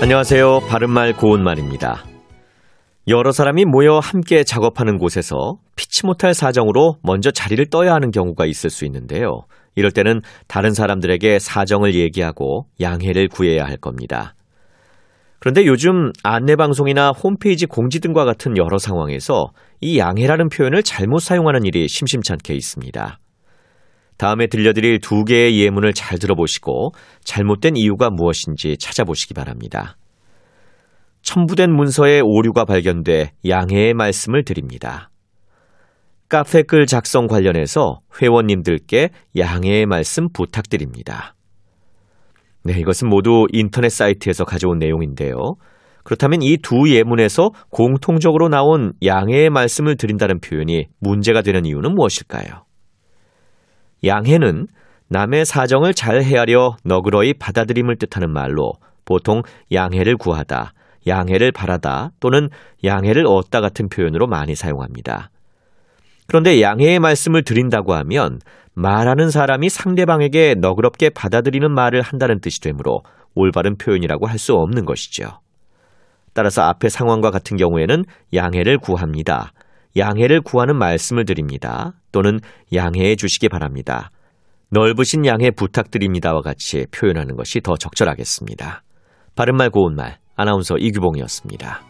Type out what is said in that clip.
안녕하세요. 바른말 고운말입니다. 여러 사람이 모여 함께 작업하는 곳에서 피치 못할 사정으로 먼저 자리를 떠야 하는 경우가 있을 수 있는데요. 이럴 때는 다른 사람들에게 사정을 얘기하고 양해를 구해야 할 겁니다. 그런데 요즘 안내방송이나 홈페이지 공지 등과 같은 여러 상황에서 이 양해라는 표현을 잘못 사용하는 일이 심심찮게 있습니다. 다음에 들려드릴 두 개의 예문을 잘 들어보시고 잘못된 이유가 무엇인지 찾아보시기 바랍니다. 첨부된 문서에 오류가 발견돼 양해의 말씀을 드립니다. 카페 글 작성 관련해서 회원님들께 양해의 말씀 부탁드립니다. 네, 이것은 모두 인터넷 사이트에서 가져온 내용인데요. 그렇다면 이 두 예문에서 공통적으로 나온 양해의 말씀을 드린다는 표현이 문제가 되는 이유는 무엇일까요? 양해는 남의 사정을 잘 헤아려 너그러이 받아들임을 뜻하는 말로 보통 양해를 구하다, 양해를 바라다 또는 양해를 얻다 같은 표현으로 많이 사용합니다. 그런데 양해의 말씀을 드린다고 하면 말하는 사람이 상대방에게 너그럽게 받아들이는 말을 한다는 뜻이 되므로 올바른 표현이라고 할 수 없는 것이죠. 따라서 앞의 상황과 같은 경우에는 양해를 구합니다, 양해를 구하는 말씀을 드립니다 또는 양해해 주시기 바랍니다, 넓으신 양해 부탁드립니다와 같이 표현하는 것이 더 적절하겠습니다. 바른말 고운말 아나운서 이규봉이었습니다.